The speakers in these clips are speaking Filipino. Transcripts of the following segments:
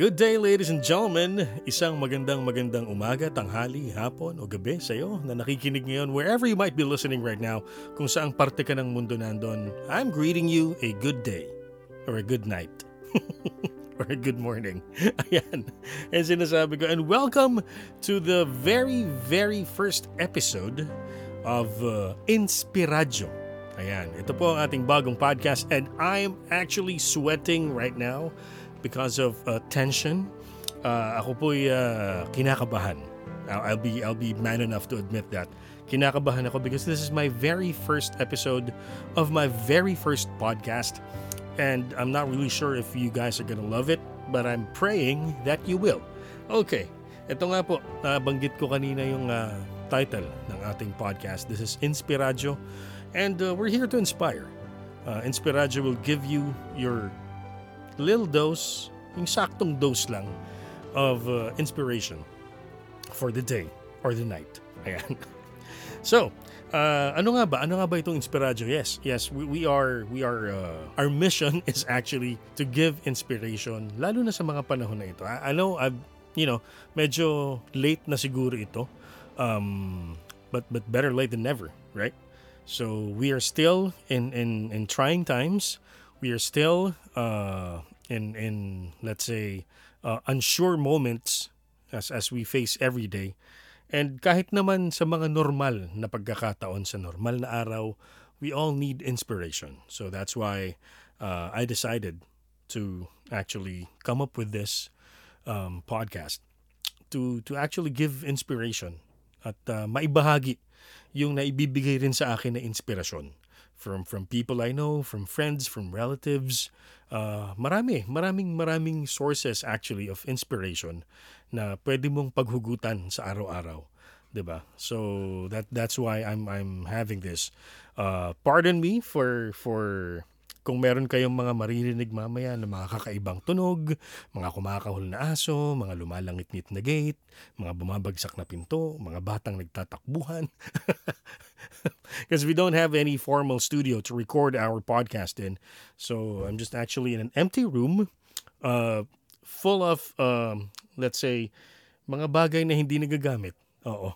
Good day ladies and gentlemen, isang magandang umaga, tanghali, hapon o gabi sa iyo na nakikinig ngayon wherever you might be listening right now, kung saang parte ka ng mundo nandon. I'm greeting you a good day or a good night or a good morning. Ayan, and sinasabi ko, and welcome to the very first episode of InspiRadyo. Ayan, ito po ang ating bagong podcast and I'm actually sweating right now. Because of tension, ako po'y kinakabahan. I'll be man enough to admit that. Kinakabahan ako because this is my very first episode of my very first podcast. And I'm not really sure if you guys are gonna love it, but I'm praying that you will. Okay, ito nga po, nabanggit ko kanina yung title ng ating podcast. This is InspiRadyo, and we're here to inspire. InspiRadyo will give you your little dose, yung saktong dose lang of inspiration for the day or the night. Ayan. So, ano nga ba itong InspiRadyo? Yes, we are our mission is actually to give inspiration lalo na sa mga panahon na ito. I know I've medyo late na siguro ito. But better late than never, right? So, we are still in trying times. We are still in let's say unsure moments as we face every day, and kahit naman sa mga normal na pagkakataon, sa normal na araw, we all need inspiration. So that's why I decided to actually come up with this podcast to actually give inspiration at maibahagi yung naibibigay rin sa akin na inspirasyon from people I know, from friends, from relatives. Maraming sources actually of inspiration na pwede mong paghugutan sa araw-araw, 'di ba? So that's why I'm having this. Pardon me for kung meron kayong mga maririnig mamaya na mga kakaibang tunog, mga kumakahol na aso, mga lumalangit-ngit na gate, mga bumabagsak na pinto, mga batang nagtatakbuhan. Because we don't have any formal studio to record our podcast in. So I'm just actually in an empty room full of, let's say, mga bagay na hindi nagagamit. Oo.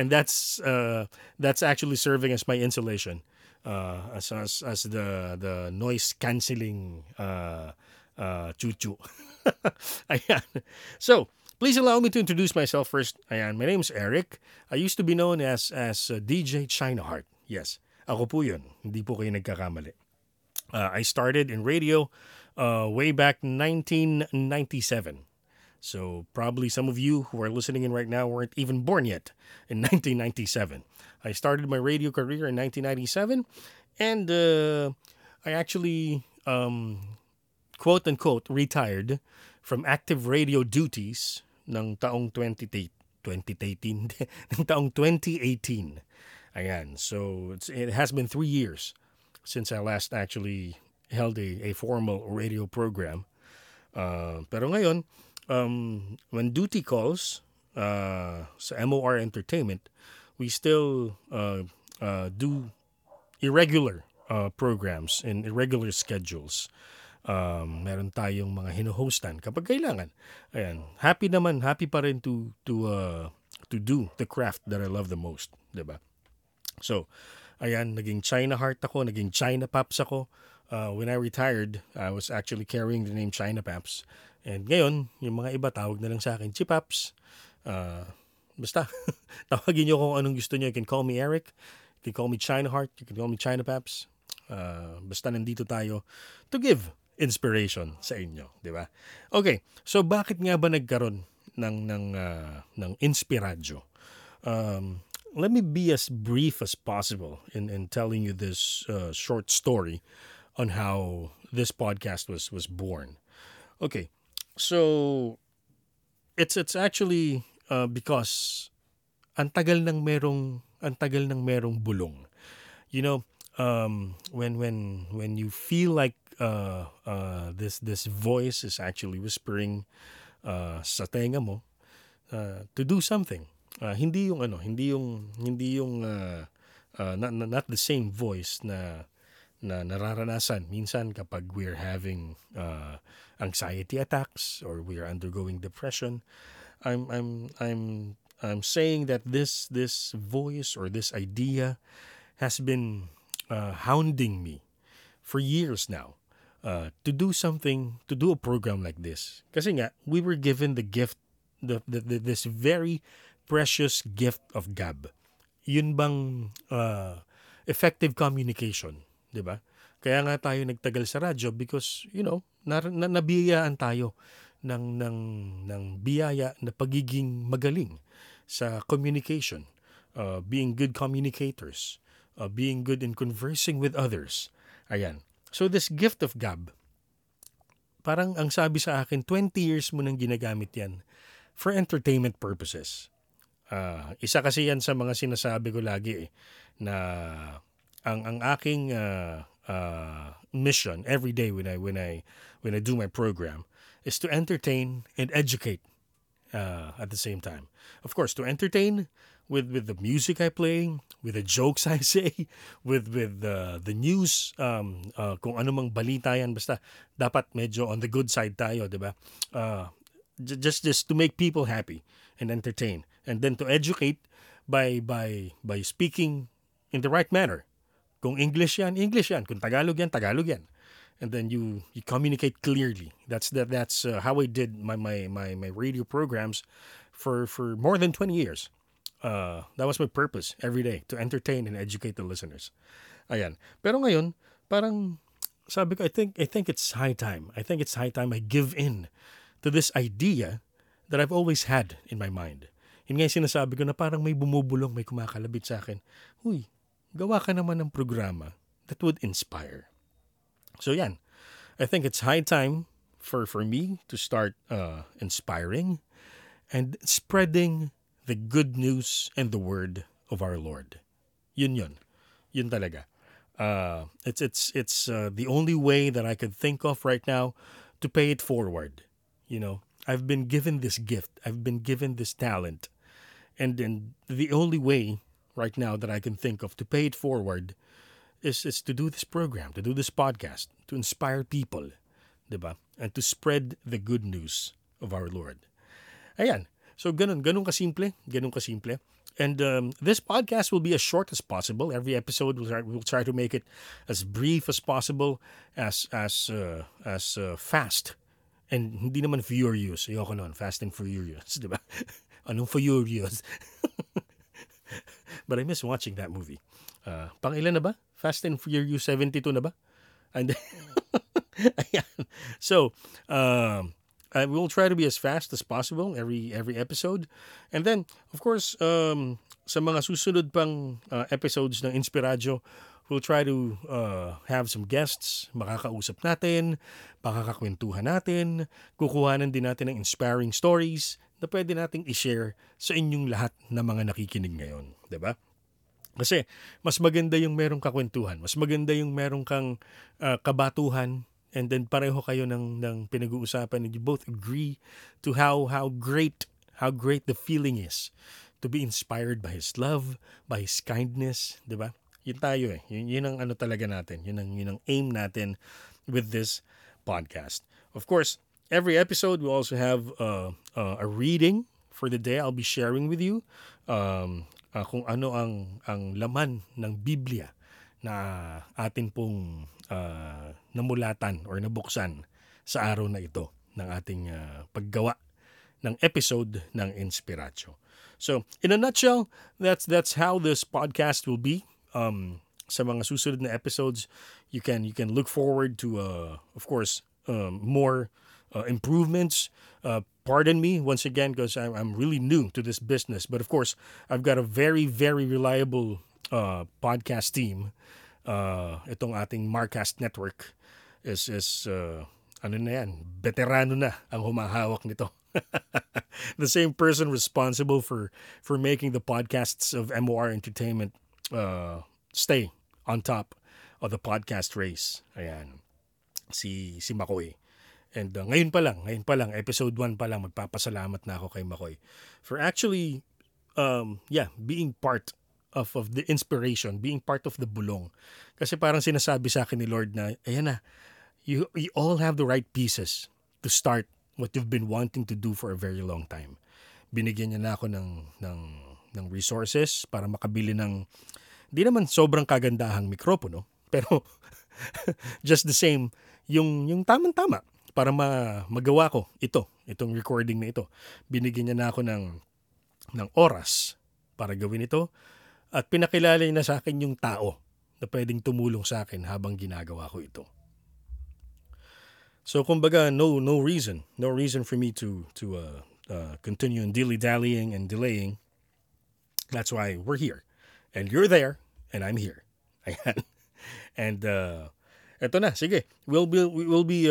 And that's actually serving as my insulation. As the noise canceling chuchu. Ayan. So, please allow me to introduce myself first. Ayan, my name's Eric. I used to be known as DJ Chinaheart. Yes, ako po yun. Hindi po kayo nagkakamali. I started in radio way back 1997. So probably some of you who are listening in right now weren't even born yet in 1997. I started my radio career in 1997, and I actually, quote-unquote, retired from active radio duties ng taong 2018. Ayan, so it has been 3 years since I last actually held a formal radio program. Pero ngayon, when duty calls sa M.O.R. Entertainment, we still do irregular programs and irregular schedules. Meron tayong mga hino-hostan kapag kailangan. Ayan, happy pa rin to do the craft that I love the most, 'di ba? So, ayan, naging Chinaheart ako, naging Chinapaps ako. When I retired, I was actually carrying the name Chinapaps. And ngayon, yung mga iba tawag na lang sa akin, Chipaps. Basta, tawagin nyo kung anong gusto nyo. You can call me Eric. You can call me Chinaheart. You can call me Chinapaps. Basta nandito tayo to give inspiration sa inyo, di ba? Okay, so bakit nga ba nagkaroon ng InspiRadyo? Let me be as brief as possible in telling you this short story on how this podcast was born. Okay, so it's actually because ang tagal nang merong bulong. You know, when you feel like this voice is actually whispering sa tenga mo to do something. Hindi yung not the same voice na na nararanasan minsan kapag we're having anxiety attacks or we're undergoing depression. I'm saying that this voice or this idea has been hounding me for years now to do something, to do a program like this. Kasi nga, we were given the gift, this very precious gift of gab. Yun bang effective communication, di ba? Kaya nga tayo nagtagal sa radyo because, you know, nabiyayaan tayo ng biyaya na pagiging magaling sa communication, being good communicators, being good in conversing with others. Ayan. So this gift of gab, parang ang sabi sa akin, 20 years mo nang ginagamit yan for entertainment purposes. Isa kasi yan sa mga sinasabi ko lagi na ang aking mission every day when I do my program is to entertain and educate at the same time. Of course, to entertain with the music I play, with the jokes I say, with the news, kung anumang balita yan, basta dapat medyo on the good side tayo, di ba? Just to make people happy and entertain. And then to educate by speaking in the right manner. Kung English yan, English yan. Kung Tagalog yan, Tagalog yan. And then you communicate clearly. That's how I did my radio programs for more than 20 years. That was my purpose every day, to entertain and educate the listeners. Ayan. Pero ngayon, parang sabi ko, I think it's high time. I think it's high time I give in to this idea that I've always had in my mind. Yun nga yung sinasabi ko na parang may bumubulong, may kumakalabit sa akin. Uy, gawa ka naman ng programa that would inspire. So yan, I think it's high time for me to start inspiring and spreading the good news and the word of our Lord. Yun talaga. It's the only way that I could think of right now to pay it forward. You know, I've been given this gift. I've been given this talent. And the only way right now that I can think of to pay it forward is to do this program, to do this podcast, to inspire people, diba? And to spread the good news of our Lord. Ayan. So ganun kasimple. And this podcast will be as short as possible. Every episode we'll try to make it as brief as possible, as fast. And hindi naman furious. Ayoko nun. Fast and furious, diba? Anong furious? But I miss watching that movie. Pang-ilan na ba? Fast and Furious 72 na ba? And ayan. So, I will try to be as fast as possible every episode. And then, of course, sa mga susunod pang episodes ng InspiRadyo, we'll try to have some guests. Makakausap natin, makakakwentuhan natin, kukuhanan din natin ng inspiring stories na pwede nating i-share sa inyong lahat na mga nakikinig ngayon. Diba? Kasi mas maganda yung merong kakwentuhan, mas maganda yung merong kang kabatuhan, and then pareho kayo ng pinag-uusapan and you both agree to how great the feeling is to be inspired by His love, by His kindness, diba? Yun tayo eh. Yun ang ano talaga natin. Yun ang aim natin with this podcast. Of course, every episode, we also have a reading for the day. I'll be sharing with you kung ano ang laman ng Biblia na atin pong namulatan or nabuksan sa araw na ito ng ating paggawa ng episode ng InspiRadyo. So, in a nutshell, that's how this podcast will be. Sa mga susunod na episodes, you can look forward to, of course, more improvements. Pardon me once again because I'm really new to this business, but of course I've got a very, very reliable podcast team. Itong ating Markcast Network is ano na yan, veterano na ang humahawak nito. The same person responsible for making the podcasts of M.O.R. Entertainment stay on top of the podcast race. Ayan, si Makoy. And ngayon pa lang, episode 1 pa lang, magpapasalamat na ako kay Makoy for actually, being part of the inspiration, being part of the bulong. Kasi parang sinasabi sa akin ni Lord na, ayan na, you all have the right pieces to start what you've been wanting to do for a very long time. Binigyan niya na ako ng resources para makabili ng, di naman sobrang kagandahang mikropono, pero just the same, yung tamang-tama para magawa ko itong recording na ito. Binigyan niya na ako ng oras para gawin ito at pinakilala niya na sa akin yung tao na pwedeng tumulong sa akin habang ginagawa ko ito. So kumbaga no reason for me to continue in dilly-dallying and delaying. That's why we're here. And you're there and I'm here. Ayan. And eto na, sige. We'll be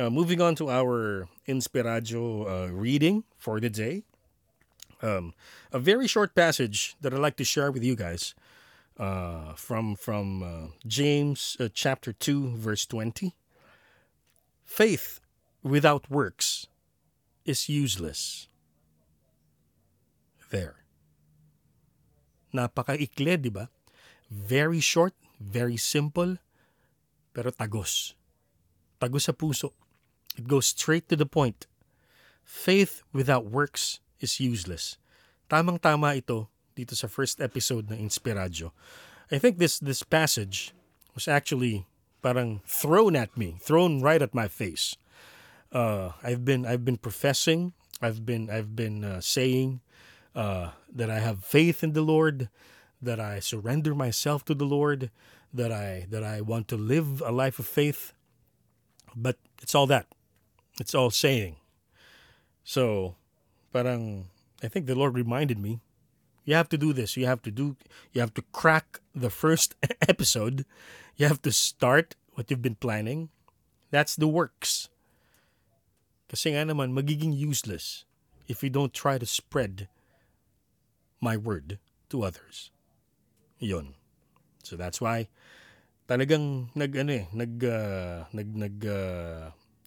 moving on to our InspiRadyo reading for the day. A very short passage that I'd like to share with you guys from James chapter 2 verse 20. Faith without works is useless. There. Napakaikli, di ba? Very short, very simple, pero tagos. Tagos sa puso. It goes straight to the point. Faith without works is useless. Tamang-tama ito dito sa first episode ng InspiRadyo. I think this passage was actually parang thrown right at my face. I've been professing, I've been saying that I have faith in the Lord, that I surrender myself to the Lord, that I want to live a life of faith. But it's all that. It's all saying. So, parang I think the Lord reminded me, you have to do this. You have to crack the first episode. You have to start what you've been planning. That's the works. Kasi nga naman, magiging useless if you don't try to spread my word to others. Yun. So that's why talagang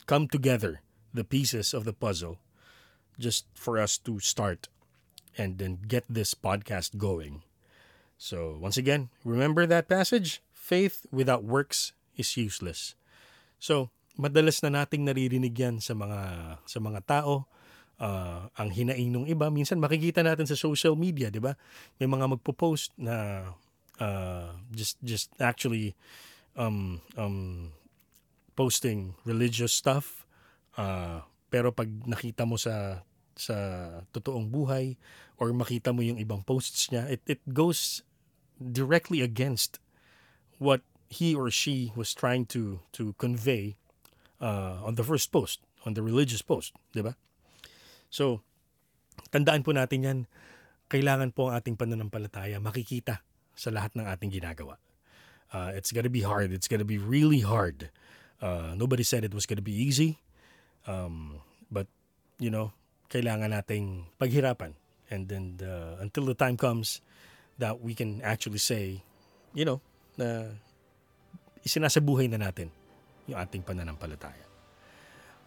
come together the pieces of the puzzle just for us to start and then get this podcast going. So once again, remember that passage? Faith without works is useless. So madalas na nating naririnig yan sa mga tao. Ang hinaing ng iba, minsan makikita natin sa social media, di ba? May mga magpo-post na just actually posting religious stuff. Pero pag nakita mo sa totoong buhay or makita mo yung ibang posts niya, it goes directly against what he or she was trying to convey on the first post, on the religious post, di ba? So, tandaan po natin yan, kailangan po ang ating pananampalataya makikita sa lahat ng ating ginagawa. It's gonna be hard, it's gonna be really hard. Nobody said it was gonna be easy, but you know, kailangan nating paghirapan, and then until the time comes that we can actually say, you know, na isinasabuhay na natin yung ating pananampalataya.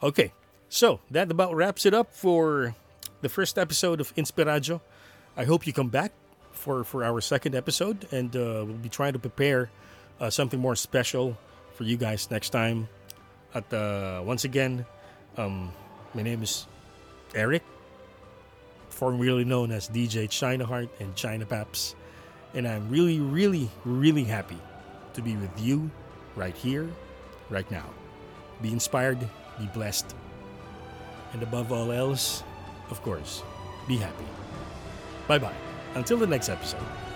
Okay, so that about wraps it up for the first episode of InspiRadyo. I hope you come back for our second episode, and we'll be trying to prepare something more special for you guys next time. At once again, my name is Eric, formerly known as DJ Chinaheart and China Paps, and I'm really, really, really happy to be with you right here, right now. Be inspired, be blessed, and above all else, of course, be happy. Bye-bye. Until the next episode.